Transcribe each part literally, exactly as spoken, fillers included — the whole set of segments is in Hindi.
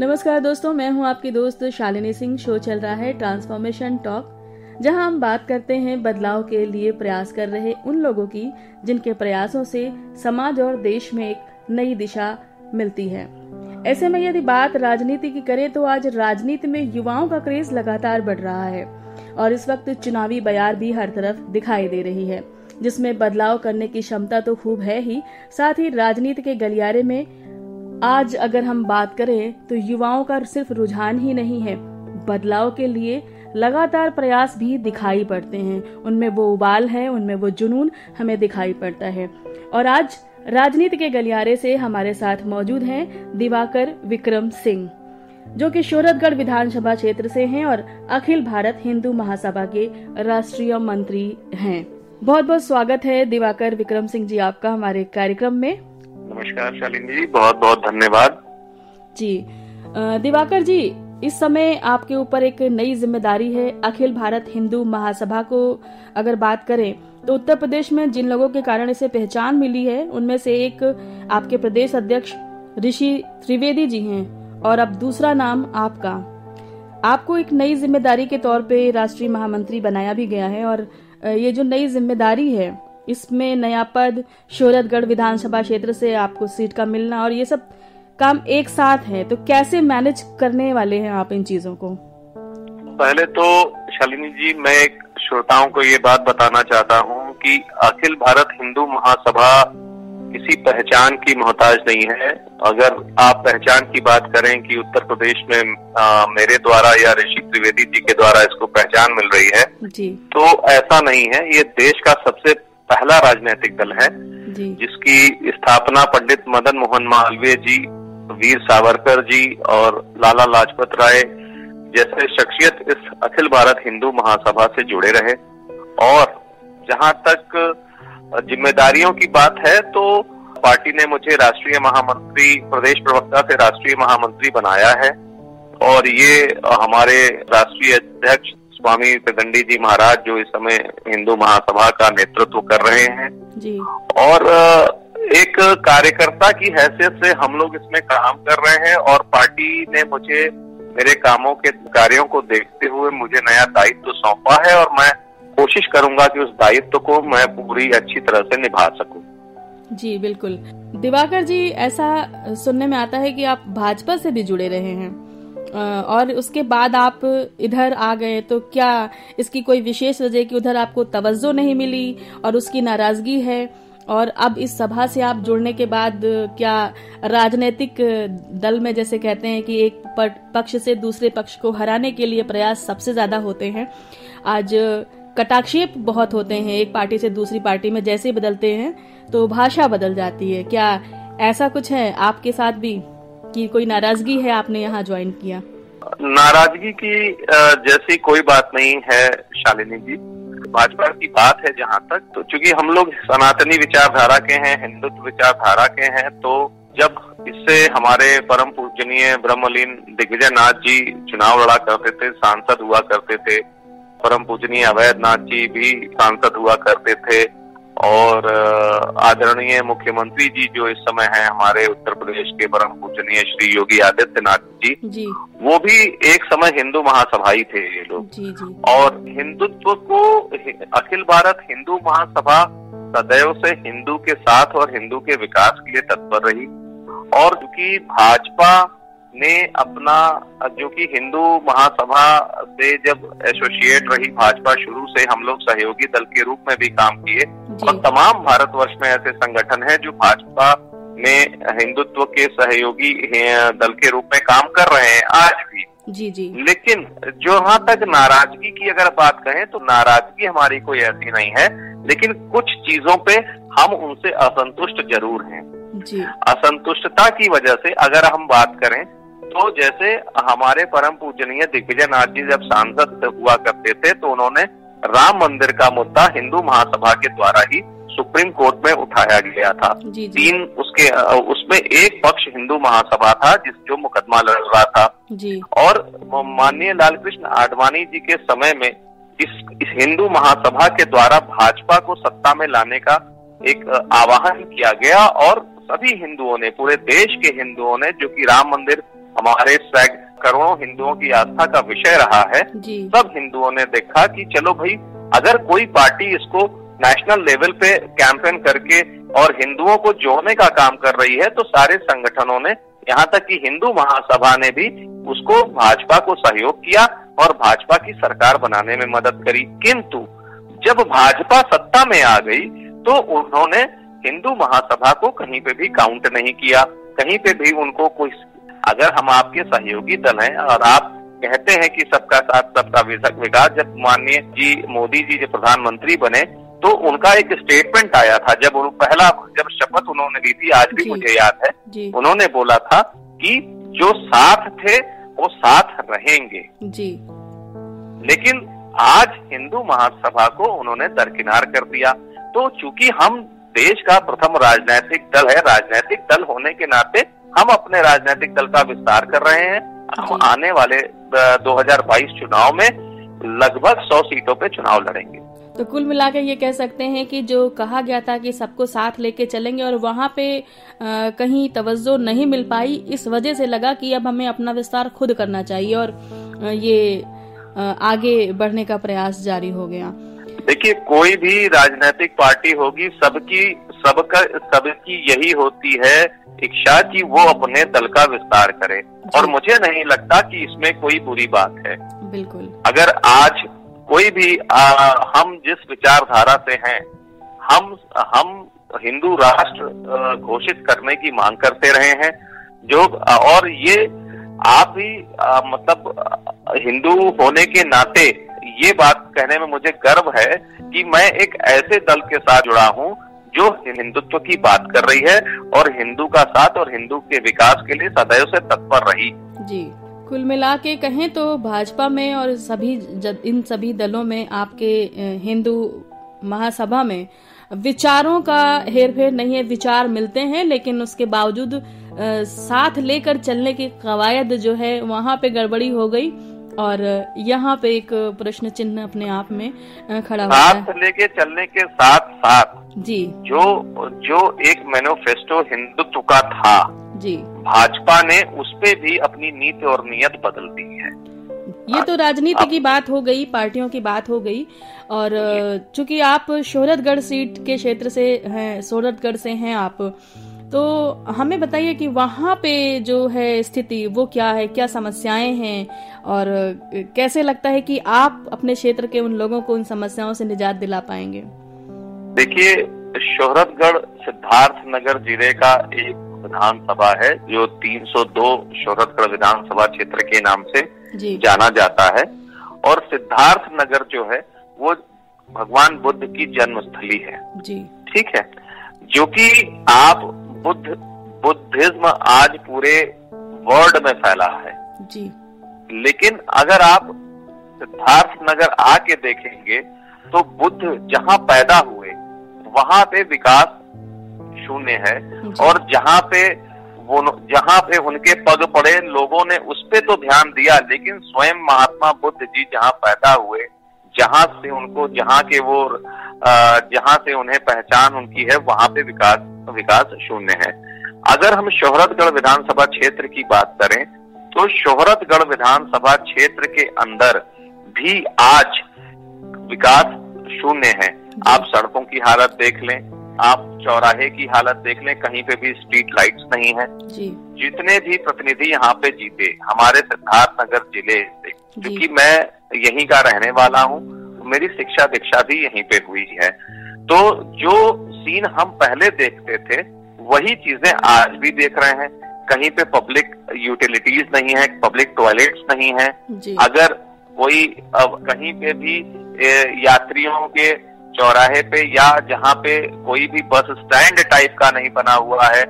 नमस्कार दोस्तों, मैं हूं आपकी दोस्त शालिनी सिंह। शो चल रहा है ट्रांसफॉर्मेशन टॉक, जहां हम बात करते हैं बदलाव के लिए प्रयास कर रहे उन लोगों की जिनके प्रयासों से समाज और देश में एक नई दिशा मिलती है। ऐसे में यदि बात राजनीति की करें तो आज राजनीति में युवाओं का क्रेज लगातार बढ़ रहा है और इस वक्त चुनावी बयार भी हर तरफ दिखाई दे रही है, जिसमें बदलाव करने की क्षमता तो खूब है ही, साथ ही राजनीति के गलियारे में आज अगर हम बात करें तो युवाओं का सिर्फ रुझान ही नहीं है, बदलाव के लिए लगातार प्रयास भी दिखाई पड़ते हैं। उनमें वो उबाल है, उनमें वो जुनून हमें दिखाई पड़ता है। और आज राजनीति के गलियारे से हमारे साथ मौजूद हैं दिवाकर विक्रम सिंह, जो कि शोहरतगढ़ विधानसभा क्षेत्र से हैं और अखिल भारत हिंदू महासभा के राष्ट्रीय मंत्री हैं। बहुत बहुत स्वागत है दिवाकर विक्रम सिंह जी आपका हमारे कार्यक्रम में। नमस्कार शालिनी जी, बहुत बहुत धन्यवाद जी। दिवाकर जी, इस समय आपके ऊपर एक नई जिम्मेदारी है। अखिल भारत हिंदू महासभा को अगर बात करें तो उत्तर प्रदेश में जिन लोगों के कारण इसे पहचान मिली है उनमें से एक आपके प्रदेश अध्यक्ष ऋषि त्रिवेदी जी हैं और अब दूसरा नाम आपका। आपको एक नई जिम्मेदारी के तौर पे राष्ट्रीय महामंत्री बनाया भी गया है और ये जो नई जिम्मेदारी है इसमें नया पद, शोहरतगढ़ विधानसभा क्षेत्र से आपको सीट का मिलना और ये सब काम एक साथ है, तो कैसे मैनेज करने वाले हैं आप इन चीजों को? पहले तो शालिनी जी, मैं एक श्रोताओं को ये बात बताना चाहता हूँ कि अखिल भारत हिंदू महासभा किसी पहचान की मोहताज नहीं है। अगर आप पहचान की बात करें कि उत्तर प्रदेश में आ, मेरे द्वारा या ऋषि त्रिवेदी जी के द्वारा इसको पहचान मिल रही है जी, तो ऐसा नहीं है। ये देश का सबसे पहला राजनीतिक दल है जी, जिसकी स्थापना पंडित मदन मोहन मालवीय जी, वीर सावरकर जी और लाला लाजपत राय जैसे शख्सियत इस अखिल भारत हिंदू महासभा से जुड़े रहे। और जहां तक जिम्मेदारियों की बात है तो पार्टी ने मुझे राष्ट्रीय महामंत्री, प्रदेश प्रवक्ता से राष्ट्रीय महामंत्री बनाया है और ये हमारे राष्ट्रीय अध्यक्ष स्वामी पिदंडी जी महाराज जो इस समय हिंदू महासभा का नेतृत्व कर रहे हैं जी। और एक कार्यकर्ता की हैसियत से हम लोग इसमें काम कर रहे हैं और पार्टी ने मुझे मेरे कामों के कार्यों को देखते हुए मुझे नया दायित्व सौंपा है और मैं कोशिश करूंगा कि उस दायित्व को मैं पूरी अच्छी तरह से निभा सकूं। जी बिल्कुल। दिवाकर जी, ऐसा सुनने में आता है कि आप भाजपा से भी जुड़े रहे हैं और उसके बाद आप इधर आ गए, तो क्या इसकी कोई विशेष वजह कि उधर आपको तवज्जो नहीं मिली और उसकी नाराजगी है, और अब इस सभा से आप जुड़ने के बाद क्या राजनीतिक दल में, जैसे कहते हैं कि एक पक्ष से दूसरे पक्ष को हराने के लिए प्रयास सबसे ज्यादा होते हैं, आज कटाक्षेप बहुत होते हैं, एक पार्टी से दूसरी पार्टी में जैसे बदलते हैं तो भाषा बदल जाती है, क्या ऐसा कुछ है आपके साथ भी कि कोई नाराजगी है आपने यहाँ ज्वाइन किया? नाराजगी की जैसी कोई बात नहीं है शालिनी जी। भाजपा की बात है जहाँ तक, तो चूंकि हम लोग सनातनी विचारधारा के हैं, हिंदुत्व विचारधारा के हैं, तो जब इससे हमारे परम पूजनीय ब्रह्मलीन दिग्विजय नाथ जी चुनाव लड़ा करते थे, सांसद हुआ करते थे, परम पूजनीय अवैध नाथ जी भी सांसद हुआ करते थे और आदरणीय मुख्यमंत्री जी जो इस समय हैं हमारे उत्तर प्रदेश के परम पूजनीय श्री योगी आदित्यनाथ जी, जी वो भी एक समय हिंदू महासभाई थे ये लोग जी, जी। और हिंदुत्व को अखिल भारत हिंदू महासभा सदैव से हिंदू के साथ और हिंदू के विकास के लिए तत्पर रही। और क्योंकि भाजपा ने अपना, जो कि हिंदू महासभा से जब एसोसिएट रही भाजपा, शुरू से हम लोग सहयोगी दल के रूप में भी काम किए और तमाम भारतवर्ष में ऐसे संगठन हैं जो भाजपा में हिंदुत्व के सहयोगी दल के रूप में काम कर रहे हैं आज भी जी जी। लेकिन जहाँ तक नाराजगी की अगर बात करें तो नाराजगी हमारी कोई ऐसी नहीं है, लेकिन कुछ चीजों पे हम उनसे असंतुष्ट जरूर हैं जी। असंतुष्टता की वजह से अगर हम बात करें तो जैसे हमारे परम पूजनीय दिग्विजय नाथ जी जब सांसद हुआ करते थे तो उन्होंने राम मंदिर का मुद्दा हिंदू महासभा के द्वारा ही सुप्रीम कोर्ट में उठाया गया था जी जी। तीन उसके उसमें एक पक्ष हिंदू महासभा था जिस जो मुकदमा लड़ रहा था जी। और माननीय लालकृष्ण आडवाणी जी के समय में इस, इस हिंदू महासभा के द्वारा भाजपा को सत्ता में लाने का एक आह्वान किया गया और सभी हिंदुओं ने, पूरे देश के हिंदुओं ने, जो कि राम मंदिर हमारे करोड़ों हिंदुओं की आस्था का विषय रहा है। सब हिंदुओं ने देखा कि चलो भाई, अगर कोई पार्टी इसको नेशनल लेवल पे कैंपेन करके और हिंदुओं को जोड़ने का काम कर रही है, तो सारे संगठनों ने, यहाँ तक कि हिंदू महासभा ने भी उसको, भाजपा को सहयोग किया और भाजपा की सरकार बनाने में मदद करी। किंतु जब भाजपा सत्ता में आ गई तो उन्होंने हिंदू महासभा को कहीं पे भी काउंट नहीं किया, कहीं पे भी उनको कोई, अगर हम आपके सहयोगी दल हैं और आप कहते हैं कि सबका साथ सबका विकास, जब माननीय जी मोदी जी जो प्रधानमंत्री बने तो उनका एक स्टेटमेंट आया था, जब पहला जब शपथ उन्होंने ली थी, आज भी मुझे याद है, उन्होंने बोला था कि जो साथ थे वो साथ रहेंगे जी। लेकिन आज हिंदू महासभा को उन्होंने दरकिनार कर दिया। तो चूंकि हम देश का प्रथम राजनीतिक दल है, राजनीतिक दल होने के नाते हम अपने राजनीतिक दल का विस्तार कर रहे हैं। हम आने वाले दो हज़ार बाईस चुनाव में लगभग सौ सीटों पे चुनाव लड़ेंगे। तो कुल मिलाकर ये कह सकते हैं कि जो कहा गया था कि सबको साथ लेके चलेंगे और वहाँ पे आ, कहीं तवज्जो नहीं मिल पाई, इस वजह से लगा कि अब हमें अपना विस्तार खुद करना चाहिए और ये आगे बढ़ने का प्रयास जारी हो गया। देखिए, कोई भी राजनीतिक पार्टी होगी, सबकी सबका सबकी यही होती है इच्छा कि वो अपने दल का विस्तार करे, और मुझे नहीं लगता कि इसमें कोई बुरी बात है। बिल्कुल, अगर आज कोई भी आ, हम जिस विचारधारा से हैं, हम हम हिंदू राष्ट्र घोषित करने की मांग करते रहे हैं, जो और ये आप भी आ, मतलब हिंदू होने के नाते ये बात कहने में मुझे गर्व है कि मैं एक ऐसे दल के साथ जुड़ा हूँ जो हिंदुत्व की बात कर रही है और हिंदू का साथ और हिंदू के विकास के लिए सदैव से तत्पर रही जी। कुल मिला के कहें तो भाजपा में और सभी इन सभी दलों में, आपके हिंदू महासभा में विचारों का हेरफेर नहीं है, विचार मिलते हैं, लेकिन उसके बावजूद आ, साथ लेकर चलने की कवायद जो है वहाँ पे गड़बड़ी हो गई और यहाँ पे एक प्रश्न चिन्ह अपने आप में खड़ा हुआ है। साथ लेके चलने के साथ साथ जी, जो जो एक मैनिफेस्टो हिंदुत्व का था जी, भाजपा ने उसपे भी अपनी नीति और नियत बदल दी है। ये तो राजनीति की बात हो गई, पार्टियों की बात हो गई, और चूंकि आप शोहरतगढ़ सीट के क्षेत्र से हैं, शोहरतगढ़ से हैं आप, तो हमें बताइए कि वहाँ पे जो है स्थिति वो क्या है, क्या समस्याएं हैं और कैसे लगता है कि आप अपने क्षेत्र के उन लोगों को उन समस्याओं से निजात दिला पाएंगे। देखिए, शोहरतगढ़ सिद्धार्थ नगर जिले का एक विधानसभा है जो तीन सौ दो शोहरतगढ़ विधानसभा क्षेत्र के नाम से जाना जाता है, और सिद्धार्थ नगर जो है वो भगवान बुद्ध की जन्मस्थली है जी। ठीक है, जो कि आप बुद्ध बुद्धिज्म आज पूरे वर्ल्ड में फैला है जी। लेकिन अगर आप सिद्धार्थ नगर आके देखेंगे तो बुद्ध जहाँ पैदा हुए वहाँ पे विकास शून्य है, और जहाँ पे वो जहाँ पे उनके पग पड़े लोगों ने उस पे तो ध्यान दिया, लेकिन स्वयं महात्मा बुद्ध जी जहाँ पैदा हुए, जहाँ से उनको जहाँ के वो जहाँ से उन्हें पहचान उनकी है, वहाँ पे विकास विकास शून्य है। अगर हम शोहरतगढ़ विधानसभा क्षेत्र की बात करें तो शोहरतगढ़ विधानसभा क्षेत्र के अंदर भी आज विकास शून्य है। आप सड़कों की हालत देख लें, आप चौराहे की हालत देख लें, कहीं पे भी स्ट्रीट लाइट्स नहीं है जी। जितने भी प्रतिनिधि यहाँ पे जीते हमारे सिद्धार्थ नगर जिले से, क्योंकि मैं यहीं का रहने वाला हूँ, मेरी शिक्षा दीक्षा भी यहीं पे हुई है, तो जो सीन हम पहले देखते थे वही चीजें आज भी देख रहे हैं। कहीं पे पब्लिक यूटिलिटीज नहीं है, पब्लिक टॉयलेट्स नहीं है। अगर कोई कहीं पे भी यात्रियों के चौराहे पे या जहाँ पे कोई भी बस स्टैंड टाइप का नहीं बना हुआ है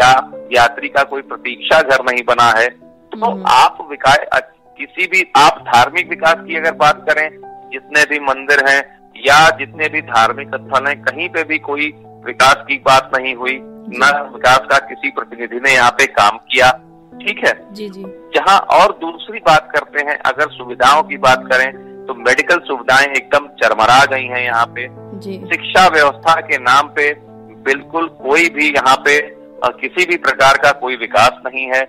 या यात्री का कोई प्रतीक्षा घर नहीं बना है, तो आप विकास किसी भी, आप धार्मिक विकास की अगर बात करें, जितने भी मंदिर हैं या जितने भी धार्मिक स्थल हैं, कहीं पे भी कोई विकास की बात नहीं हुई, न विकास का किसी प्रतिनिधि ने यहाँ पे काम किया। ठीक है जी जी। जहाँ और दूसरी बात करते हैं, अगर सुविधाओं की बात करें तो मेडिकल सुविधाएं एकदम चरमरा गई हैं यहाँ पे। शिक्षा व्यवस्था के नाम पे बिल्कुल कोई भी यहाँ पे किसी भी प्रकार का कोई विकास नहीं है।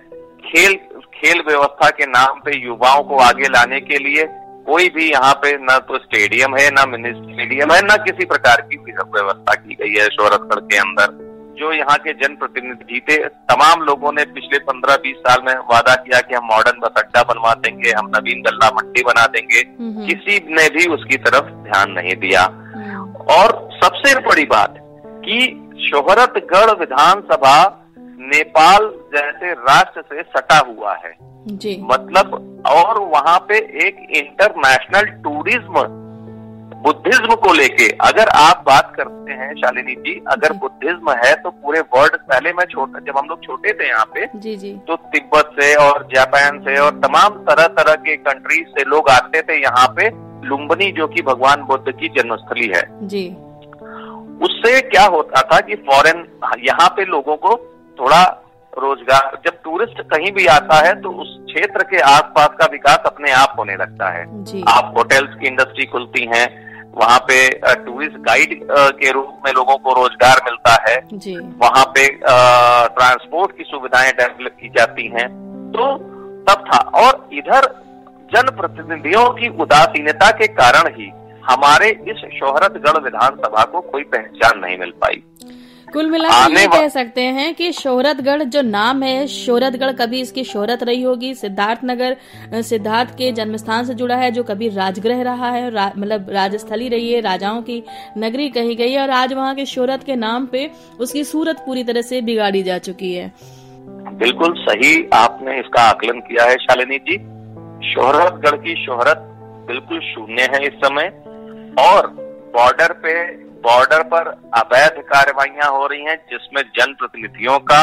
खेल खेल व्यवस्था के नाम पे युवाओं को आगे लाने के लिए कोई भी यहाँ पे न तो स्टेडियम है, ना मिनी स्टेडियम है, ना किसी प्रकार की व्यवस्था की गई है। शोहरतगढ़ के अंदर जो यहाँ के जनप्रतिनिधि जीते, तमाम लोगों ने पिछले पंद्रह बीस साल में वादा किया कि हम मॉडर्न बस अड्डा बनवा देंगे, हम नवीन गल्ला मंडी बना देंगे, किसी ने भी उसकी तरफ ध्यान नहीं दिया। और सबसे बड़ी बात कि शोहरतगढ़ विधानसभा नेपाल जैसे राष्ट्र से सटा हुआ है जी। मतलब और वहाँ पे एक इंटरनेशनल टूरिज्म बुद्धिज्म को लेके अगर आप बात करते हैं शालिनी जी, अगर बुद्धिज्म है तो पूरे वर्ल्ड, पहले मैं छोटा, जब हम लोग छोटे थे यहाँ पे जी जी, तो तिब्बत से और जापान से और तमाम तरह तरह के कंट्रीज से लोग आते थे यहाँ पे लुम्बिनी, जो कि भगवान बुद्ध की जन्मस्थली है जी। उससे क्या होता था कि फॉरेन, यहाँ पे लोगों को थोड़ा रोजगार, जब टूरिस्ट कहीं भी आता है तो उस क्षेत्र के आसपास का विकास अपने आप होने लगता है। आप होटल्स की इंडस्ट्री खुलती हैं, वहाँ पे टूरिस्ट गाइड के रूप में लोगों को रोजगार मिलता है, वहाँ पे ट्रांसपोर्ट की सुविधाएं डेवलप की जाती हैं। तो तब था, और इधर जनप्रतिनिधियों की उदासीनता के कारण ही हमारे इस शोहरतगढ़ विधानसभा को कोई पहचान नहीं मिल पाई। कुल मिलाकर ये कह सकते हैं कि शोहरतगढ़ जो नाम है, शोहरतगढ़ कभी इसकी शोहरत रही होगी, सिद्धार्थ नगर सिद्धार्थ के जन्मस्थान से जुड़ा है, जो कभी राजगृह रहा है, रा, मतलब राजस्थली रही है, राजाओं की नगरी कही गई है, और आज वहाँ के शोहरत के नाम पे उसकी सूरत पूरी तरह से बिगाड़ी जा चुकी है। बिल्कुल सही आपने इसका आकलन किया है शालिनी जी। शोहरतगढ़ की शोहरत बिल्कुल शून्य है इस समय, और बॉर्डर पे बॉर्डर पर अवैध कार्रवाइयां हो रही हैं, जिसमें जनप्रतिनिधियों का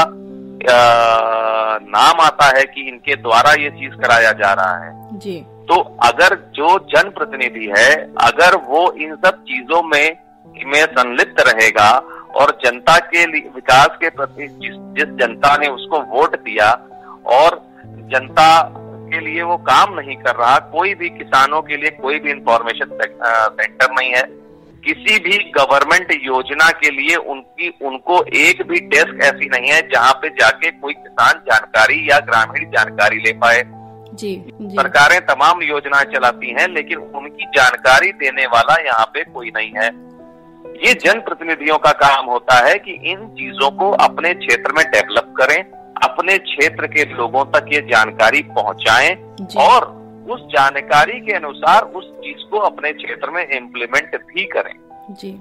आ, नाम आता है कि इनके द्वारा ये चीज कराया जा रहा है जी। तो अगर जो जनप्रतिनिधि है, अगर वो इन सब चीजों में में संलिप्त रहेगा और जनता के विकास के प्रति, जिस, जिस जनता ने उसको वोट दिया और जनता के लिए वो काम नहीं कर रहा, कोई भी किसानों के लिए कोई भी इंफॉर्मेशन सेंटर नहीं है, किसी भी गवर्नमेंट योजना के लिए उनकी उनको एक भी डेस्क ऐसी नहीं है जहां पे जाके कोई किसान जानकारी या ग्रामीण जानकारी ले पाए जी, जी। सरकारें तमाम योजनाएं चलाती हैं, लेकिन उनकी जानकारी देने वाला यहाँ पे कोई नहीं है। ये जनप्रतिनिधियों का काम होता है कि इन चीजों को अपने क्षेत्र में डेवलप करें, अपने क्षेत्र के लोगों तक ये जानकारी पहुंचाएं, और उस जानकारी के अनुसार उस चीज को अपने क्षेत्र में इम्प्लीमेंट भी करें जी।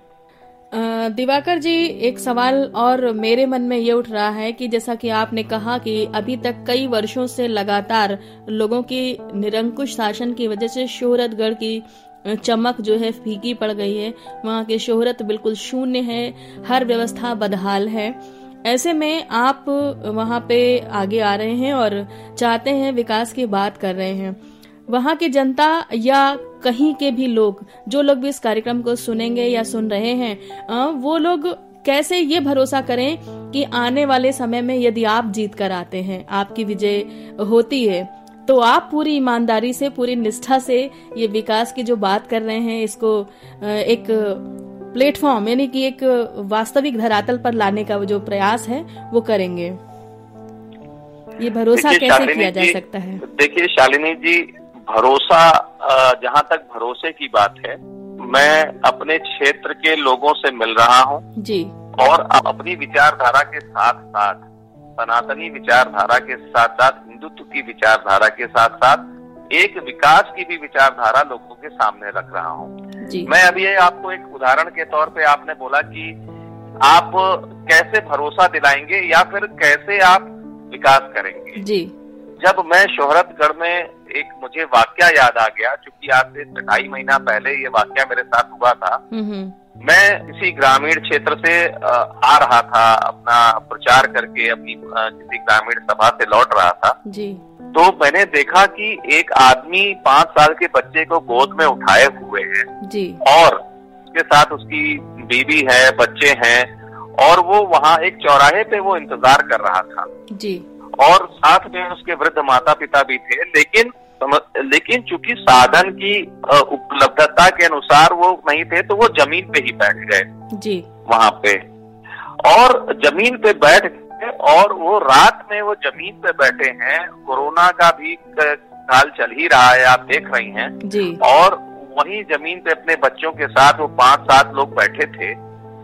दिवाकर जी, एक सवाल और मेरे मन में ये उठ रहा है कि जैसा कि आपने कहा कि अभी तक कई वर्षों से लगातार लोगों की निरंकुश शासन की वजह से शोहरतगढ़ की चमक जो है फीकी पड़ गई है, वहाँ की शोहरत बिल्कुल शून्य है, हर व्यवस्था बदहाल है। ऐसे में आप वहाँ पे आगे आ रहे हैं और चाहते हैं, विकास की बात कर रहे हैं, वहाँ की जनता या कहीं के भी लोग, जो लोग भी इस कार्यक्रम को सुनेंगे या सुन रहे हैं, वो लोग कैसे ये भरोसा करें कि आने वाले समय में यदि आप जीत कर आते हैं, आपकी विजय होती है, तो आप पूरी ईमानदारी से, पूरी निष्ठा से ये विकास की जो बात कर रहे हैं, इसको एक प्लेटफॉर्म, यानी कि एक वास्तविक धरातल पर लाने का जो प्रयास है वो करेंगे? ये भरोसा कैसे किया जा सकता है? देखिए शालिनी जी, भरोसा, जहां तक भरोसे की बात है, मैं अपने क्षेत्र के लोगों से मिल रहा हूं जी, और अपनी विचारधारा के साथ साथ, सनातनी विचारधारा के साथ साथ, हिंदुत्व की विचारधारा के साथ साथ, एक विकास की भी विचारधारा लोगों के सामने रख रहा हूं जी। मैं अभी आपको एक उदाहरण के तौर पे, आपने बोला कि आप कैसे भरोसा दिलाएंगे या फिर कैसे आप विकास करेंगे जी। जब मैं शोहरतगढ़ में, एक मुझे वाकया याद आ गया, चूंकि आज से ढाई महीना पहले ये वाकया मेरे साथ हुआ था। मैं किसी ग्रामीण क्षेत्र से आ रहा था, अपना प्रचार करके अपनी किसी ग्रामीण सभा से लौट रहा था जी। तो मैंने देखा कि एक आदमी पांच साल के बच्चे को गोद में उठाए हुए है जी, और उसके साथ उसकी बीवी है, बच्चे हैं, और वो वहाँ एक चौराहे पे वो इंतजार कर रहा था जी। और साथ में उसके वृद्ध माता पिता भी थे, लेकिन लेकिन चूंकि साधन की उपलब्धता के अनुसार वो नहीं थे, तो वो जमीन पे ही बैठ गए जी वहाँ पे। और जमीन पे बैठ है और वो रात में वो जमीन पे बैठे हैं। कोरोना का भी काल चल ही रहा है, आप देख रही हैं जी। और वहीं जमीन पे अपने बच्चों के साथ वो पांच सात लोग बैठे थे।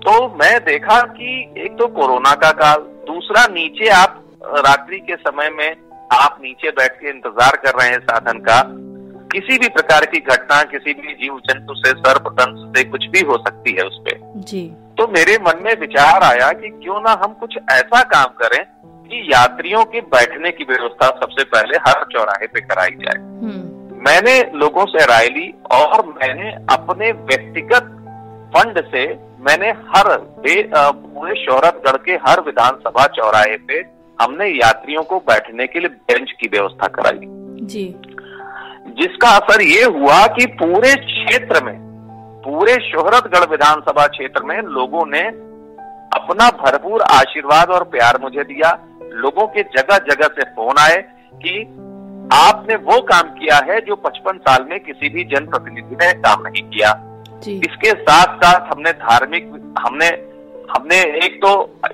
तो मैं देखा कि एक तो कोरोना का काल, दूसरा नीचे आप रात्रि के समय में आप नीचे बैठ के इंतजार कर रहे हैं साधन का। किसी भी प्रकार की घटना, किसी भी जीव जंतु से, सर्पदंश से कुछ भी हो सकती है उसपे जी। तो मेरे मन में विचार आया कि क्यों ना हम कुछ ऐसा काम करें कि यात्रियों के बैठने की व्यवस्था सबसे पहले हर चौराहे पे कराई जाए। मैंने लोगों से राय ली और मैंने अपने व्यक्तिगत फंड से मैंने हर पूरे शोहरतगढ़ के हर विधानसभा चौराहे पे हमने यात्रियों को बैठने के लिए बेंच की व्यवस्था कराई जी। जिसका असर ये हुआ कि पूरे क्षेत्र में, पूरे शोहरतगढ़ विधानसभा क्षेत्र में लोगों ने अपना भरपूर आशीर्वाद और प्यार मुझे दिया। लोगों के जगह जगह से फोन आए कि आपने वो काम किया है जो पचपन साल में किसी भी जनप्रतिनिधि ने काम नहीं किया। इसके साथ साथ हमने धार्मिक, हमने हमने एक तो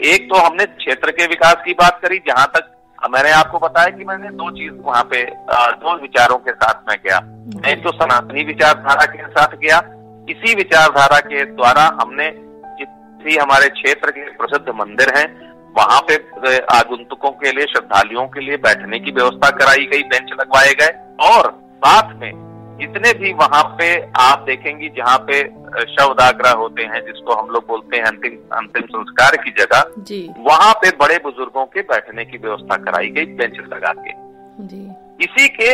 एक तो हमने क्षेत्र के विकास की बात करी। जहां तक मैंने आपको बताया कि मैंने दो चीज वहां पे दो विचारों के साथ मैं गया, एक तो सनातनी विचारधारा के साथ गया। इसी विचारधारा के द्वारा हमने जितनी हमारे क्षेत्र के प्रसिद्ध मंदिर हैं वहां पे आगंतुकों के लिए, श्रद्धालुओं के लिए बैठने की व्यवस्था कराई गई, बेंच लगवाए गए। और साथ में जितने भी वहां पे आप देखेंगी जहाँ पे शवदाग्रह होते हैं, जिसको हम लोग बोलते हैं अंतिम अंतिम संस्कार की जगह, वहां पे बड़े बुजुर्गों के बैठने की व्यवस्था कराई गई बेंच लगा के जी। इसी के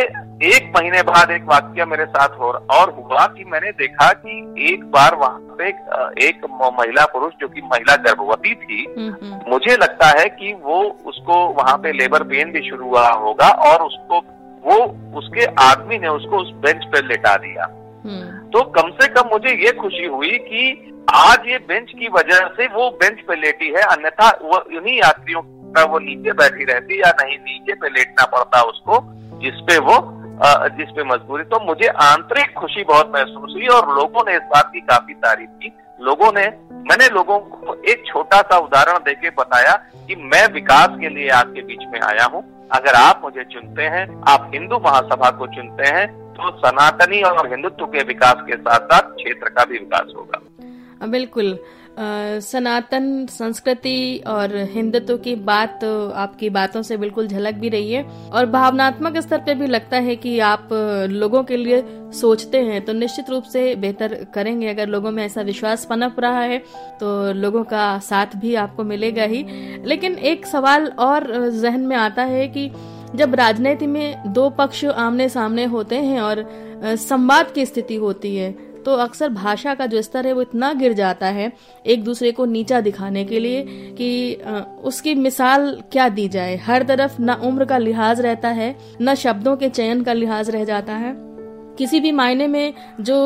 एक महीने बाद एक वाकया मेरे साथ हो और हुआ कि मैंने देखा कि एक बार वहां पे एक महिला पुरुष जो कि महिला गर्भवती थी, मुझे लगता है कि वो उसको वहां पे लेबर पेन भी शुरू हुआ होगा और उसको वो उसके आदमी ने उसको उस बेंच पर लेटा दिया। तो कम से कम मुझे ये खुशी हुई कि आज ये बेंच की वजह से वो बेंच पे लेटी है, अन्यथा वो इन्हीं यात्रियों का वो नीचे बैठी रहती या नहीं नीचे पे लेटना पड़ता उसको, जिसपे वो जिसपे मजबूरी। तो मुझे आंतरिक खुशी बहुत महसूस हुई और लोगों ने इस बात की काफी तारीफ की। लोगों ने, मैंने लोगों को एक छोटा सा उदाहरण देके बताया कि मैं विकास के लिए आपके बीच में आया हूँ, अगर आप मुझे चुनते हैं, आप हिंदू महासभा को चुनते हैं, तो सनातनी और हिंदुत्व के विकास के साथ साथ क्षेत्र का भी विकास होगा। बिल्कुल, सनातन संस्कृति और हिंदुत्व की बात आपकी बातों से बिल्कुल झलक भी रही है और भावनात्मक स्तर पे भी लगता है कि आप लोगों के लिए सोचते हैं। तो निश्चित रूप से बेहतर करेंगे। अगर लोगों में ऐसा विश्वास पनप रहा है तो लोगों का साथ भी आपको मिलेगा ही। लेकिन एक सवाल और जहन में आता है कि जब राजनीति में दो पक्ष आमने सामने होते हैं और संवाद की स्थिति होती है तो अक्सर भाषा का जो स्तर है वो इतना गिर जाता है एक दूसरे को नीचा दिखाने के लिए कि उसकी मिसाल क्या दी जाए। हर तरफ न उम्र का लिहाज रहता है, न शब्दों के चयन का लिहाज रह जाता है। किसी भी मायने में जो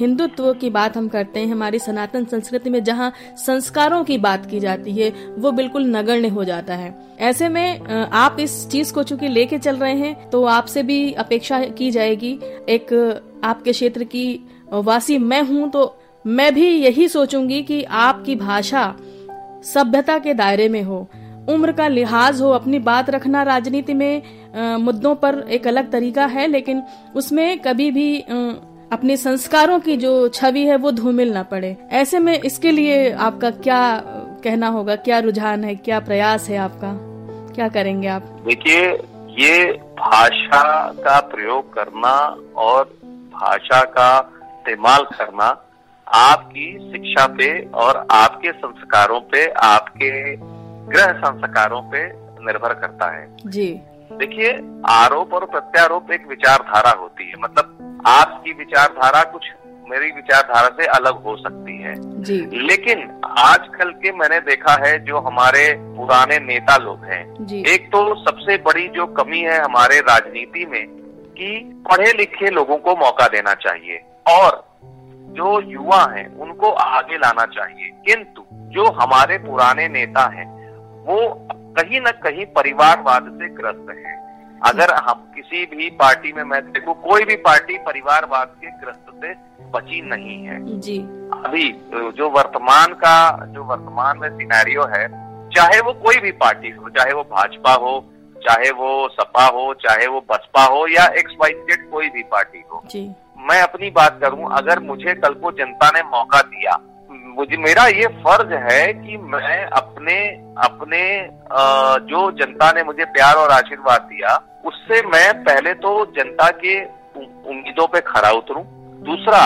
हिंदुत्व की बात हम करते हैं, हमारी सनातन संस्कृति में जहाँ संस्कारों की बात की जाती है वो बिल्कुल नगण्य हो जाता है। ऐसे में आप इस चीज को चूंकि लेके चल रहे हैं तो आपसे भी अपेक्षा की जाएगी। एक आपके क्षेत्र की वासी मैं हूँ तो मैं भी यही सोचूंगी कि आपकी भाषा सभ्यता के दायरे में हो, उम्र का लिहाज हो। अपनी बात रखना राजनीति में आ, मुद्दों पर एक अलग तरीका है, लेकिन उसमें कभी भी आ, अपने संस्कारों की जो छवि है वो धूमिल ना पड़े। ऐसे में इसके लिए आपका क्या कहना होगा, क्या रुझान है, क्या प्रयास है आपका, क्या करेंगे आप? देखिए, ये भाषा का प्रयोग करना और भाषा का इस्तेमाल करना आपकी शिक्षा पे और आपके संस्कारों पे, आपके गृह संस्कारों पे निर्भर करता है जी। देखिए, आरोप और प्रत्यारोप एक विचारधारा होती है। मतलब आपकी विचारधारा कुछ मेरी विचारधारा से अलग हो सकती है जी। लेकिन आजकल के मैंने देखा है जो हमारे पुराने नेता लोग हैं, एक तो सबसे बड़ी जो कमी है हमारे राजनीति में कि पढ़े लिखे लोगों को मौका देना चाहिए और जो युवा हैं उनको आगे लाना चाहिए। किंतु जो हमारे पुराने नेता हैं वो कहीं न कहीं परिवारवाद से ग्रस्त हैं। अगर हम किसी भी पार्टी में, मैं देखो कोई भी पार्टी परिवारवाद के ग्रस्त से बची नहीं है जी। अभी जो वर्तमान का जो वर्तमान में सिनेरियो है चाहे वो कोई भी पार्टी हो, चाहे वो भाजपा हो, चाहे वो सपा हो, चाहे वो बसपा हो या एक्स वाई जेड कोई भी पार्टी हो जी। मैं अपनी बात करूं, अगर मुझे कल को जनता ने मौका दिया, मुझे मेरा ये फर्ज है कि मैं अपने अपने जो जनता ने मुझे प्यार और आशीर्वाद दिया उससे मैं पहले तो जनता के उम्मीदों पे खरा उतरूं। दूसरा,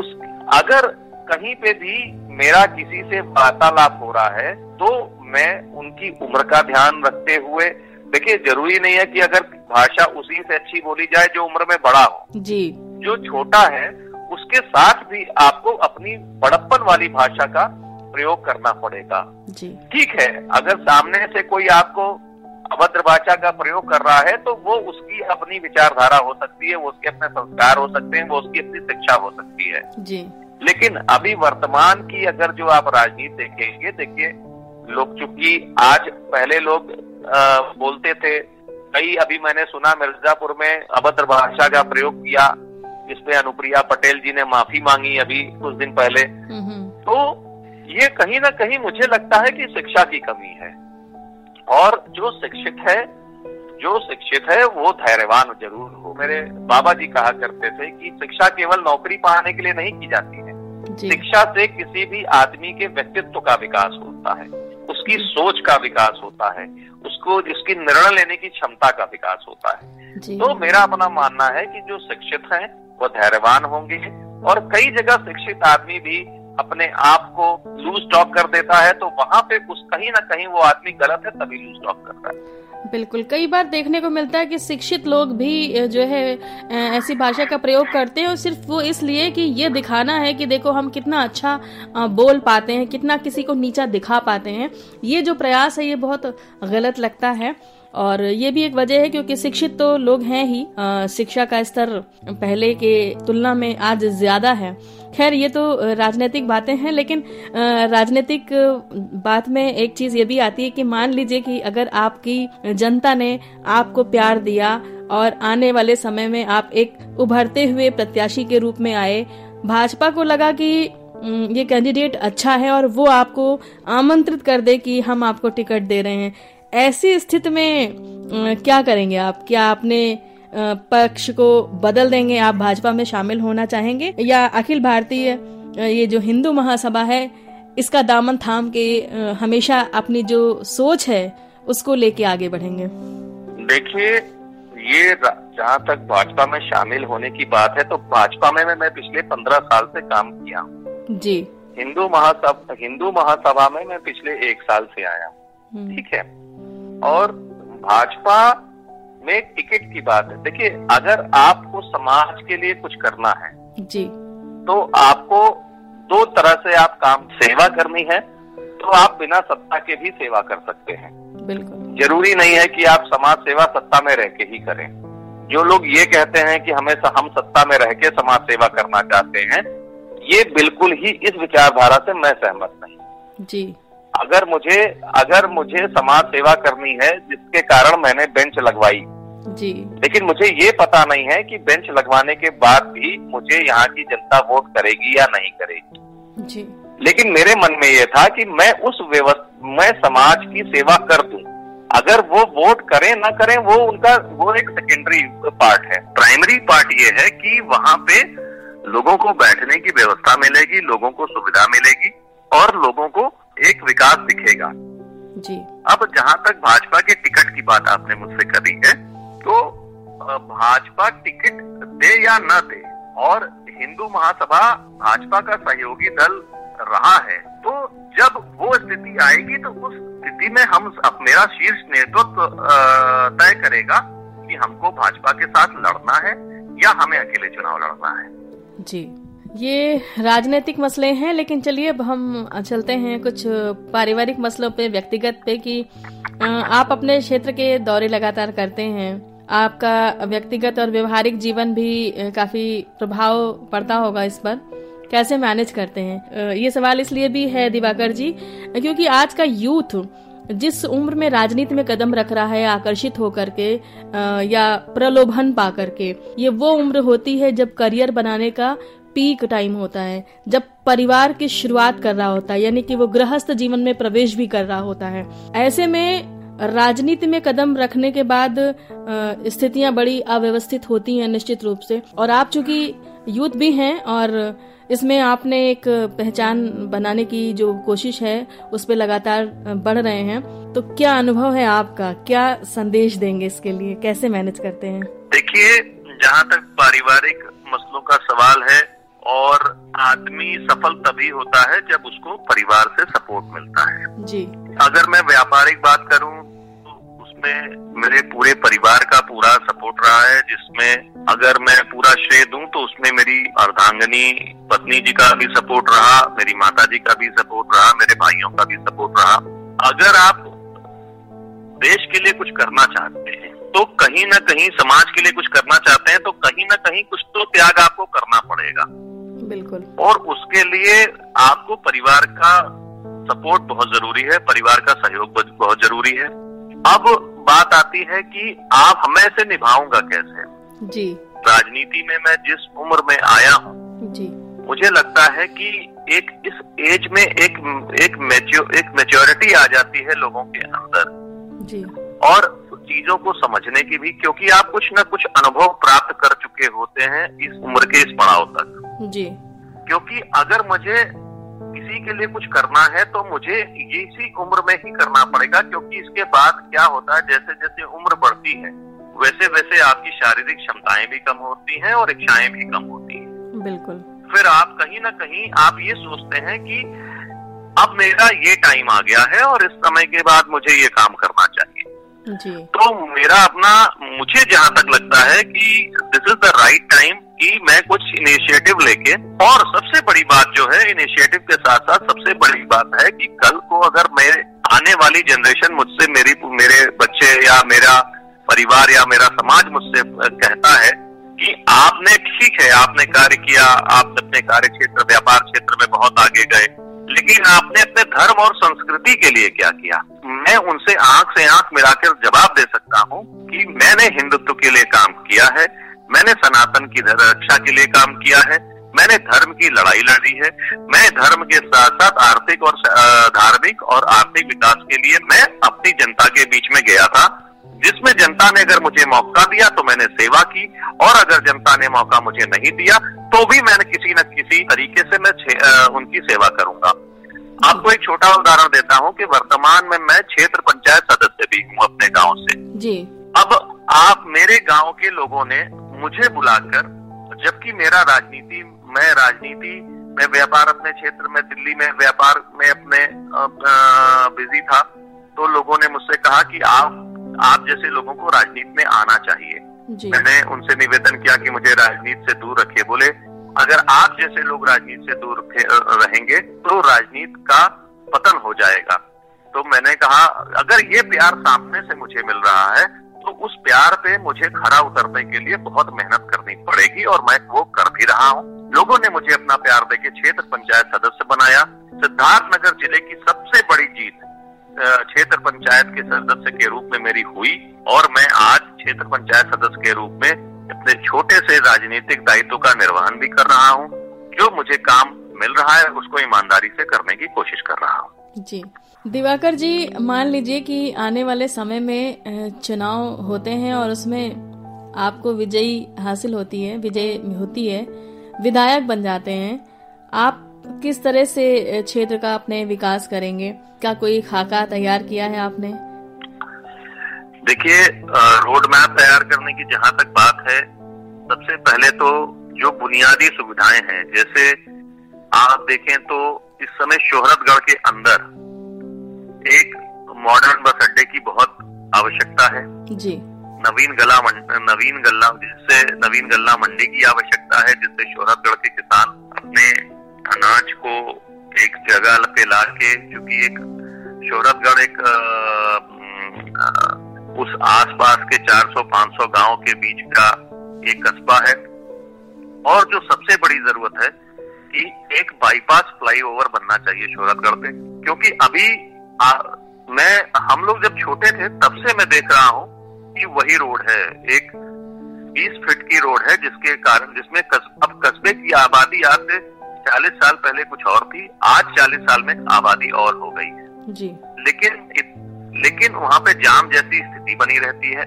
उस अगर कहीं पे भी मेरा किसी से वार्तालाप हो रहा है तो मैं उनकी उम्र का ध्यान रखते हुए, देखिए जरूरी नहीं है कि अगर भाषा उसी से अच्छी बोली जाए जो उम्र में बड़ा हो जी, जो छोटा है उसके साथ भी आपको अपनी बड़प्पन वाली भाषा का प्रयोग करना पड़ेगा जी। ठीक है, अगर सामने से कोई आपको अभद्र भाषा का प्रयोग कर रहा है तो वो उसकी अपनी विचारधारा हो सकती है, वो उसके अपने संस्कार हो सकते हैं, वो उसकी अपनी शिक्षा हो सकती है जी। लेकिन अभी वर्तमान की अगर जो आप राजनीति देखेंगे, देखिए लोग चूंकि आज पहले लोग आ, बोलते थे, कई अभी मैंने सुना मिर्जापुर में अभद्र भाषा का प्रयोग किया जिसमें अनुप्रिया पटेल जी ने माफी मांगी अभी कुछ दिन पहले। तो ये कहीं ना कहीं मुझे लगता है कि शिक्षा की कमी है, और जो शिक्षित है जो शिक्षित है वो धैर्यवान जरूर हो। मेरे बाबा जी कहा करते थे कि शिक्षा केवल नौकरी पाने के लिए नहीं की जाती है, शिक्षा से किसी भी आदमी के व्यक्तित्व का विकास होता है, उसकी सोच का विकास होता है, उसको जिसकी निर्णय लेने की क्षमता का विकास होता है। तो मेरा अपना मानना है कि जो शिक्षित हैं वो धैर्यवान होंगे, और कई जगह शिक्षित आदमी भी अपने आप को लूज टॉक कर देता है तो वहां पे कुछ कहीं ना कहीं वो आदमी गलत है तभी लूज टॉक करता है। बिल्कुल, कई बार देखने को मिलता है कि शिक्षित लोग भी जो है ऐसी भाषा का प्रयोग करते हैं, और सिर्फ वो इसलिए कि ये दिखाना है कि देखो हम कितना अच्छा बोल पाते हैं, कितना किसी को नीचा दिखा पाते हैं। ये जो प्रयास है ये बहुत गलत लगता है, और ये भी एक वजह है क्योंकि शिक्षित तो लोग हैं ही, शिक्षा का स्तर पहले के तुलना में आज ज्यादा है। खैर, ये तो राजनीतिक बातें हैं, लेकिन राजनीतिक बात में एक चीज ये भी आती है कि मान लीजिए कि अगर आपकी जनता ने आपको प्यार दिया और आने वाले समय में आप एक उभरते हुए प्रत्याशी के रूप में आए, भाजपा को लगा कि ये कैंडिडेट अच्छा है और वो आपको आमंत्रित कर दे कि हम आपको टिकट दे रहे हैं, ऐसी स्थिति में क्या करेंगे आप? क्या अपने पक्ष को बदल देंगे, आप भाजपा में शामिल होना चाहेंगे, या अखिल भारतीय ये जो हिंदू महासभा है इसका दामन थाम के हमेशा अपनी जो सोच है उसको लेके आगे बढ़ेंगे? देखिए, ये जहाँ तक भाजपा में शामिल होने की बात है तो भाजपा में मैं पिछले पंद्रह साल से काम किया जी। हिंदू महासभा हिंदू महासभा में मैं पिछले एक साल से आया, ठीक है। और भाजपा में टिकट की बात है, देखिए अगर आपको समाज के लिए कुछ करना है जी तो आपको दो तरह से आप काम, सेवा करनी है तो आप बिना सत्ता के भी सेवा कर सकते हैं। बिल्कुल जरूरी नहीं है कि आप समाज सेवा सत्ता में रह के ही करें। जो लोग ये कहते हैं कि हमें हम सत्ता में रह के समाज सेवा करना चाहते हैं, ये बिल्कुल ही इस विचारधारा से मैं सहमत नहीं जी। अगर मुझे अगर मुझे समाज सेवा करनी है जिसके कारण मैंने बेंच लगवाई जी, लेकिन मुझे ये पता नहीं है कि बेंच लगवाने के बाद भी मुझे यहाँ की जनता वोट करेगी या नहीं करेगी जी। लेकिन मेरे मन में ये था कि मैं उस व्यवस्था मैं समाज की सेवा कर दूं, अगर वो वोट करें ना करें वो उनका वो एक सेकेंडरी पार्ट है। प्राइमरी पार्ट ये है कि वहाँ पे लोगों को बैठने की व्यवस्था मिलेगी, लोगों को सुविधा मिलेगी और लोगों को एक विकास दिखेगा जी। अब जहाँ तक भाजपा के टिकट की बात आपने मुझसे करी है, तो भाजपा टिकट दे या न दे, और हिंदू महासभा भाजपा का सहयोगी दल रहा है, तो जब वो स्थिति आएगी तो उस स्थिति में हम मेरा शीर्ष नेतृत्व तय करेगा कि हमको भाजपा के साथ लड़ना है या हमें अकेले चुनाव लड़ना है जी। ये राजनीतिक मसले हैं, लेकिन चलिए अब हम चलते हैं कुछ पारिवारिक मसलों पे, व्यक्तिगत पे, कि आप अपने क्षेत्र के दौरे लगातार करते हैं, आपका व्यक्तिगत और व्यवहारिक जीवन भी काफी प्रभाव पड़ता होगा इस पर, कैसे मैनेज करते हैं? ये सवाल इसलिए भी है दिवाकर जी क्योंकि आज का यूथ जिस उम्र में राजनीति में कदम रख रहा है, आकर्षित होकर के या प्रलोभन पा करके, ये वो उम्र होती है जब करियर बनाने का पीक टाइम होता है, जब परिवार की शुरुआत कर रहा होता है, यानी कि वो गृहस्थ जीवन में प्रवेश भी कर रहा होता है। ऐसे में राजनीति में कदम रखने के बाद स्थितियां बड़ी अव्यवस्थित होती हैं निश्चित रूप से, और आप चूंकि यूथ भी हैं और इसमें आपने एक पहचान बनाने की जो कोशिश है उस पर लगातार बढ़ रहे हैं, तो क्या अनुभव है आपका, क्या संदेश देंगे इसके लिए, कैसे मैनेज करते हैं? देखिए, जहाँ तक पारिवारिक मसलों का सवाल है, और आदमी सफल तभी होता है जब उसको परिवार से सपोर्ट मिलता है जी। अगर मैं व्यापारिक बात करूं तो उसमें मेरे पूरे परिवार का पूरा सपोर्ट रहा है, जिसमें अगर मैं पूरा श्रेय दूं तो उसमें मेरी अर्धांगनी पत्नी जी का भी सपोर्ट रहा, मेरी माता जी का भी सपोर्ट रहा, मेरे भाइयों का भी सपोर्ट रहा। अगर आप देश के लिए कुछ करना चाहते हैं, तो कहीं ना कहीं समाज के लिए कुछ करना चाहते हैं, तो कहीं ना कहीं कुछ तो त्याग आपको करना पड़ेगा। बिल्कुल। और उसके लिए आपको परिवार का सपोर्ट बहुत जरूरी है, परिवार का सहयोग बहुत जरूरी है। अब बात आती है कि आप हमें से निभाऊंगा कैसे जी। राजनीति में मैं जिस उम्र में आया हूँ, मुझे लगता है कि एक इस एज में एक एक मैच्योर एक मैच्योरिटी आ जाती है लोगों के अंदर जी, और चीजों को समझने की भी, क्योंकि आप कुछ न कुछ अनुभव प्राप्त कर चुके होते हैं इस उम्र के इस पड़ाव तक जी। क्योंकि अगर मुझे किसी के लिए कुछ करना है तो मुझे इसी उम्र में ही करना पड़ेगा, क्योंकि इसके बाद क्या होता है, जैसे जैसे उम्र बढ़ती है वैसे वैसे आपकी शारीरिक क्षमताएं भी कम होती हैं और इच्छाएं भी कम होती हैं। बिल्कुल। फिर आप कहीं ना कहीं आप ये सोचते हैं कि अब मेरा ये टाइम आ गया है और इस समय के बाद मुझे ये काम करना चाहिए जी। तो मेरा अपना मुझे जहाँ तक लगता है कि this is the right time कि मैं कुछ इनिशिएटिव लेके, और सबसे बड़ी बात जो है इनिशिएटिव के साथ साथ सबसे बड़ी बात है कि कल को अगर मेरे आने वाली जनरेशन मुझसे, मेरी मेरे बच्चे या मेरा परिवार या मेरा समाज मुझसे कहता है कि आपने ठीक है, आपने कार्य किया, आप अपने कार्य क्षेत्र, व्यापार क्षेत्र में बहुत आगे गए, लेकिन आपने अपने धर्म और संस्कृति के लिए क्या किया? मैं उनसे आंख से आंख मिलाकर जवाब दे सकता हूँ कि मैंने हिंदुत्व के लिए काम किया है, मैंने सनातन की रक्षा के लिए काम किया है, मैंने धर्म की लड़ाई लड़ी है, मैं धर्म के साथ साथ आर्थिक और धार्मिक और आर्थिक विकास के लिए मैं अपनी जनता के बीच में गया था, जिसमें जनता ने अगर मुझे मौका दिया तो मैंने सेवा की, और अगर जनता ने मौका मुझे नहीं दिया तो भी मैंने किसी न किसी तरीके से मैं आ, उनकी सेवा करूंगा। आपको एक छोटा उदाहरण देता हूं कि वर्तमान में मैं क्षेत्र पंचायत सदस्य भी हूं अपने गांव से जी। अब आप मेरे गांव के लोगों ने मुझे बुलाकर, जबकि मेरा राजनीति मैं राजनीति मैं व्यापार अपने क्षेत्र में दिल्ली में व्यापार में अपने बिजी था, तो लोगों ने मुझसे कहा कि आप आप जैसे लोगों को राजनीति में आना चाहिए। मैंने उनसे निवेदन किया कि मुझे राजनीति से दूर रखिए। बोले अगर आप जैसे लोग राजनीति से दूर रहेंगे तो राजनीति का पतन हो जाएगा। तो मैंने कहा अगर ये प्यार सामने से मुझे मिल रहा है तो उस प्यार पे मुझे खरा उतरने के लिए बहुत मेहनत करनी पड़ेगी, और मैं वो कर भी रहा हूँ। लोगों ने मुझे अपना प्यार देके क्षेत्र पंचायत सदस्य बनाया। सिद्धार्थ नगर जिले की सबसे बड़ी जीत क्षेत्र पंचायत के सदस्य के रूप में मेरी हुई, और मैं आज क्षेत्र पंचायत सदस्य के रूप में अपने छोटे से राजनीतिक दायित्व का निर्वहन भी कर रहा हूँ। जो मुझे काम मिल रहा है उसको ईमानदारी से करने की कोशिश कर रहा हूँ जी। दिवाकर जी, मान लीजिए कि आने वाले समय में चुनाव होते हैं और उसमें आपको विजयी हासिल होती है, विजय होती है, विधायक बन जाते हैं, आप किस तरह से क्षेत्र का अपने विकास करेंगे? क्या कोई खाका तैयार किया है आपने? देखिए, रोड मैप तैयार करने की जहाँ तक बात है, सबसे पहले तो जो बुनियादी सुविधाएं हैं, जैसे आप देखें तो इस समय शोहरतगढ़ के अंदर एक मॉडर्न बस अड्डे की बहुत आवश्यकता है जी। नवीन गला नवीन गला जिससे नवीन गला मंडी की आवश्यकता है, जिससे शोहरतगढ़ के किसान अपने अनाज को एक जगह पे ला के, क्योंकि एक शोहरतगढ़ एक आ, आ, उस आसपास के चार सौ पाँच सौ गांव के बीच का एक कस्बा है। और जो सबसे बड़ी जरूरत है कि एक बाईपास फ्लाईओवर बनना चाहिए शोहरतगढ़ पे, क्योंकि अभी आ, मैं हम लोग जब छोटे थे तब से मैं देख रहा हूँ कि वही रोड है, एक बीस फीट की रोड है, जिसके कारण जिसमें कस, अब कस्बे की आबादी आज से चालीस साल पहले कुछ और थी, आज चालीस साल में आबादी और हो गई है जी। लेकिन लेकिन वहाँ पे जाम जैसी स्थिति बनी रहती है।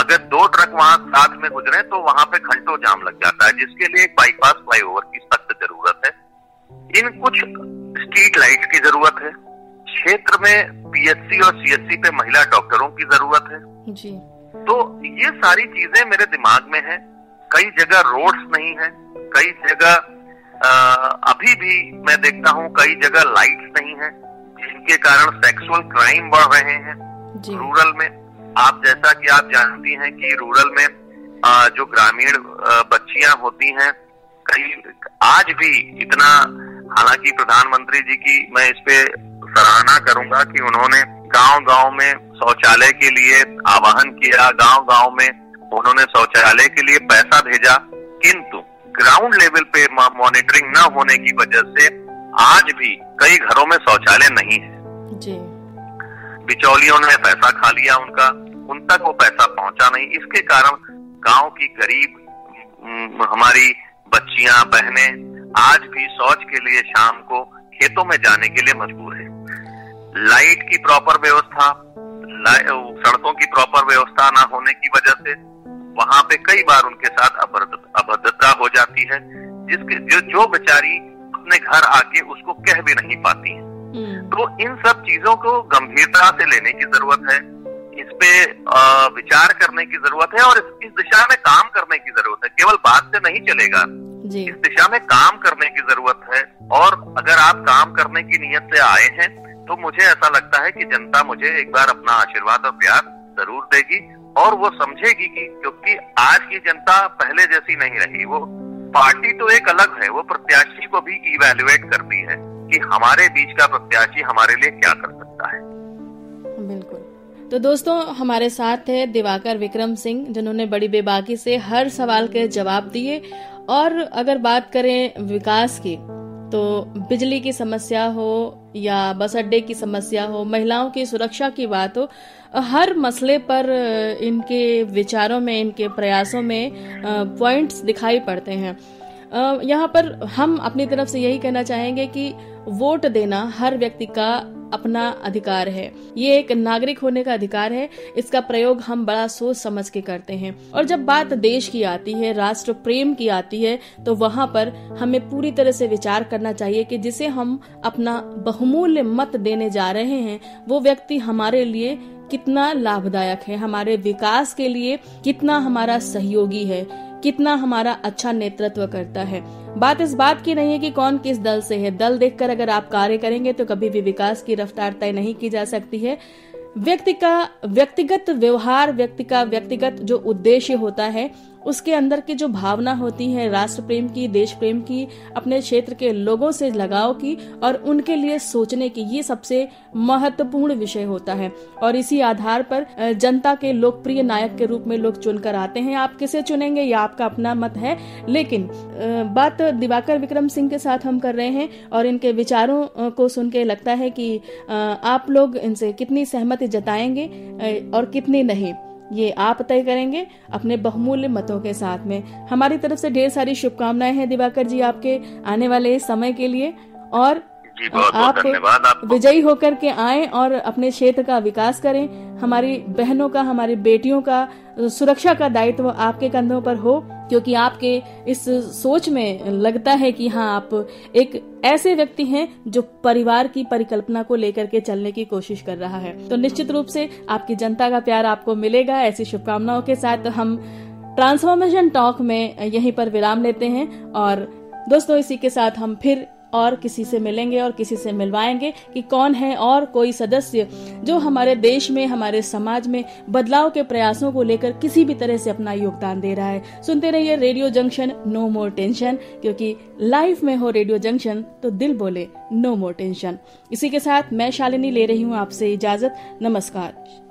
अगर दो ट्रक वहाँ साथ में गुजरे तो वहाँ पे घंटों जाम लग जाता है, जिसके लिए एक बाईपास फ्लाईओवर की सख्त जरूरत है। इन कुछ स्ट्रीट लाइट्स की जरूरत है। क्षेत्र में पीएचसी और सीएचसी पे महिला डॉक्टरों की जरूरत है जी। तो ये सारी चीजें मेरे दिमाग में है। कई जगह रोड्स नहीं है, कई जगह अभी भी मैं देखता हूँ कई जगह लाइट्स नहीं है, जिनके कारण सेक्सुअल क्राइम बढ़ रहे हैं रूरल में। आप जैसा कि आप जानती हैं कि रूरल में जो ग्रामीण बच्चियां होती हैं, कई आज भी इतना, हालांकि प्रधानमंत्री जी की मैं इस पे सराहना करूंगा कि उन्होंने गांव-गांव में शौचालय के लिए आह्वान किया, गांव-गांव में उन्होंने शौचालय के लिए पैसा भेजा, किंतु ग्राउंड लेवल पे मॉनिटरिंग न होने की वजह से आज भी कई घरों में शौचालय नहीं है जी। बिचौलियों ने पैसा खा लिया, उनका उन तक वो पैसा पहुंचा नहीं। इसके कारण गांव की गरीब हमारी बच्चियां बहनें आज भी शौच के लिए शाम को खेतों में जाने के लिए मजबूर है। लाइट की प्रॉपर व्यवस्था, सड़कों की प्रॉपर व्यवस्था ना होने की वजह से वहां पे कई बार उनके साथ अभद्रता हो जाती है, जिसके जो, जो बेचारी अपने घर आके उसको कह भी नहीं पाती है। तो इन सब चीजों को गंभीरता से लेने की जरूरत है, इस पे विचार करने की जरूरत है और इस दिशा में काम करने की जरूरत है। केवल बात से नहीं चलेगा जी। इस दिशा में काम करने की जरूरत है। और अगर आप काम करने की नीयत से आए हैं तो मुझे ऐसा लगता है कि जनता मुझे एक बार अपना आशीर्वाद और प्यार जरूर देगी, और वो समझेगी कि क्योंकि आज की जनता पहले जैसी नहीं रही। वो पार्टी तो एक अलग है, वो प्रत्याशी को भी इवैल्यूएट करती है कि हमारे बीच का प्रत्याशी हमारे लिए क्या कर सकता है। बिल्कुल। तो दोस्तों, हमारे साथ है दिवाकर विक्रम सिंह, जिन्होंने बड़ी बेबाकी से हर सवाल के जवाब दिए। और अगर बात करें विकास की, तो बिजली की समस्या हो या बस अड्डे की समस्या हो, महिलाओं की सुरक्षा की बात हो, हर मसले पर इनके विचारों में, इनके प्रयासों में पॉइंट्स दिखाई पड़ते हैं। यहाँ पर हम अपनी तरफ से यही कहना चाहेंगे कि वोट देना हर व्यक्ति का अपना अधिकार है, ये एक नागरिक होने का अधिकार है। इसका प्रयोग हम बड़ा सोच समझ के करते हैं। और जब बात देश की आती है, राष्ट्र प्रेम की आती है, तो वहाँ पर हमें पूरी तरह से विचार करना चाहिए कि जिसे हम अपना बहुमूल्य मत देने जा रहे हैं, वो व्यक्ति हमारे लिए कितना लाभदायक है, हमारे विकास के लिए कितना हमारा सहयोगी है, कितना हमारा अच्छा नेतृत्व करता है। बात इस बात की नहीं है कि कौन किस दल से है। दल देखकर अगर आप कार्य करेंगे तो कभी भी विकास की रफ्तार तय नहीं की जा सकती है। व्यक्ति का व्यक्तिगत व्यवहार, व्यक्ति का व्यक्तिगत जो उद्देश्य होता है, उसके अंदर की जो भावना होती है राष्ट्र प्रेम की, देश प्रेम की, अपने क्षेत्र के लोगों से लगाव की और उनके लिए सोचने की, ये सबसे महत्वपूर्ण विषय होता है। और इसी आधार पर जनता के लोकप्रिय नायक के रूप में लोग चुनकर आते हैं। आप किसे चुनेंगे ये आपका अपना मत है, लेकिन बात दिवाकर विक्रम सिंह के साथ हम कर रहे हैं और इनके विचारों को सुन के लगता है कि आप लोग इनसे कितनी सहमति जताएंगे और कितनी नहीं, ये आप तय करेंगे अपने बहुमूल्य मतों के साथ में। हमारी तरफ से ढेर सारी शुभकामनाएं हैं दिवाकर जी आपके आने वाले समय के लिए, और बहुत आप बहुत विजयी होकर के आएं और अपने क्षेत्र का विकास करें। हमारी बहनों का, हमारी बेटियों का सुरक्षा का दायित्व आपके कंधों पर हो, क्योंकि आपके इस सोच में लगता है कि हाँ, आप एक ऐसे व्यक्ति हैं जो परिवार की परिकल्पना को लेकर के चलने की कोशिश कर रहा है। तो निश्चित रूप से आपकी जनता का प्यार आपको मिलेगा। ऐसी शुभकामनाओं के साथ हम ट्रांसफॉर्मेशन टॉक में यहीं पर विराम लेते हैं। और दोस्तों, इसी के साथ हम फिर और किसी से मिलेंगे और किसी से मिलवाएंगे कि कौन है और कोई सदस्य जो हमारे देश में, हमारे समाज में बदलाव के प्रयासों को लेकर किसी भी तरह से अपना योगदान दे रहा है। सुनते रहिए radio junction, no more tension, क्योंकि लाइफ में हो रेडियो जंक्शन तो दिल बोले नो मोर टेंशन। इसी के साथ मैं शालिनी ले रही हूँ आपसे इजाजत। नमस्कार।